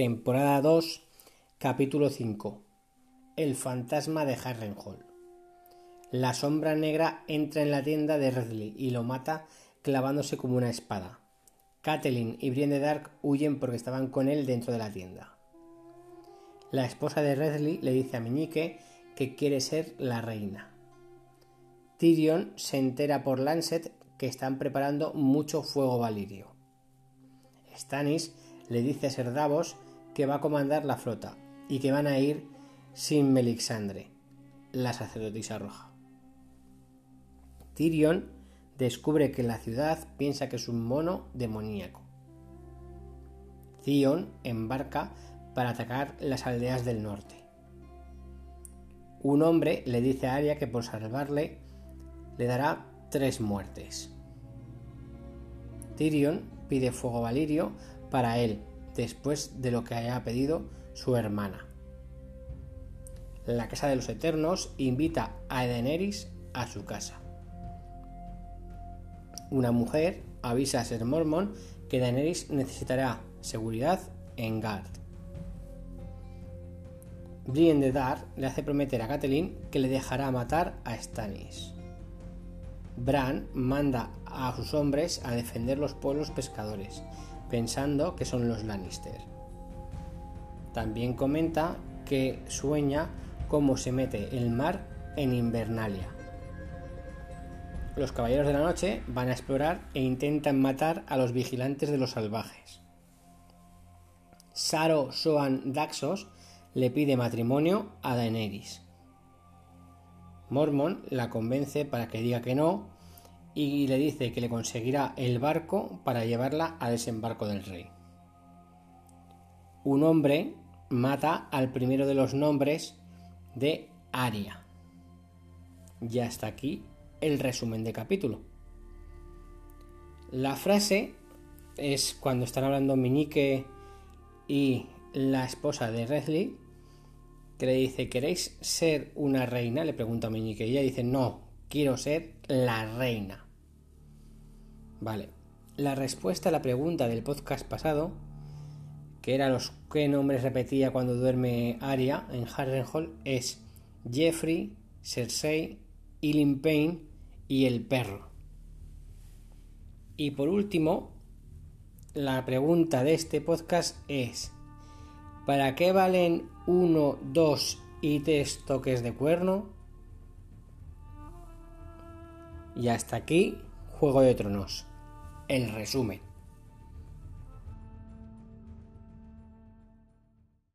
Temporada 2, capítulo 5. El fantasma de Harrenhal. La sombra negra entra en la tienda de Renly y lo mata clavándose como una espada. Catelyn y Brienne de Tarth huyen porque estaban con él dentro de la tienda. La esposa de Renly le dice a Meñique que quiere ser la reina. Tyrion se entera por Lancel que están preparando mucho fuego valirio. Stannis le dice a Ser Davos que va a comandar la flota y que van a ir sin Melisandre, la sacerdotisa roja. Tyrion descubre que en la ciudad piensa que es un mono demoníaco. Theon embarca para atacar las aldeas del norte. Un hombre le dice a Arya que por salvarle le dará 3 muertes. Tyrion pide fuego valirio para él después de lo que haya pedido su hermana. La Casa de los Eternos invita a Daenerys a su casa. Una mujer avisa a Ser Mormont que Daenerys necesitará seguridad en Gard. Brienne de Tarth le hace prometer a Catelyn que le dejará matar a Stannis. Bran manda a sus hombres a defender los pueblos pescadores, pensando que son los Lannister. También comenta que sueña cómo se mete el mar en Invernalia. Los caballeros de la noche van a explorar e intentan matar a los vigilantes de los salvajes. Saro Soan Daxos le pide matrimonio a Daenerys. Mormont la convence para que diga que no y le dice que le conseguirá el barco para llevarla a Desembarco del Rey. Un hombre mata al primero de los nombres de Arya. Y hasta aquí el resumen de capítulo. La frase es cuando están hablando Meñique y la esposa de Renly, que le dice: ¿queréis ser una reina?, le pregunta a Meñique, y ella dice: no, quiero ser la reina. Vale, la respuesta a la pregunta del podcast pasado, que era qué nombres repetía cuando duerme Arya en Harrenhal, es Jeffrey, Cersei, Ilyn Payne y el perro. Y por último, la pregunta de este podcast es: ¿para qué valen 1, 2 y 3 toques de cuerno? Y hasta aquí, Juego de Tronos, el resumen.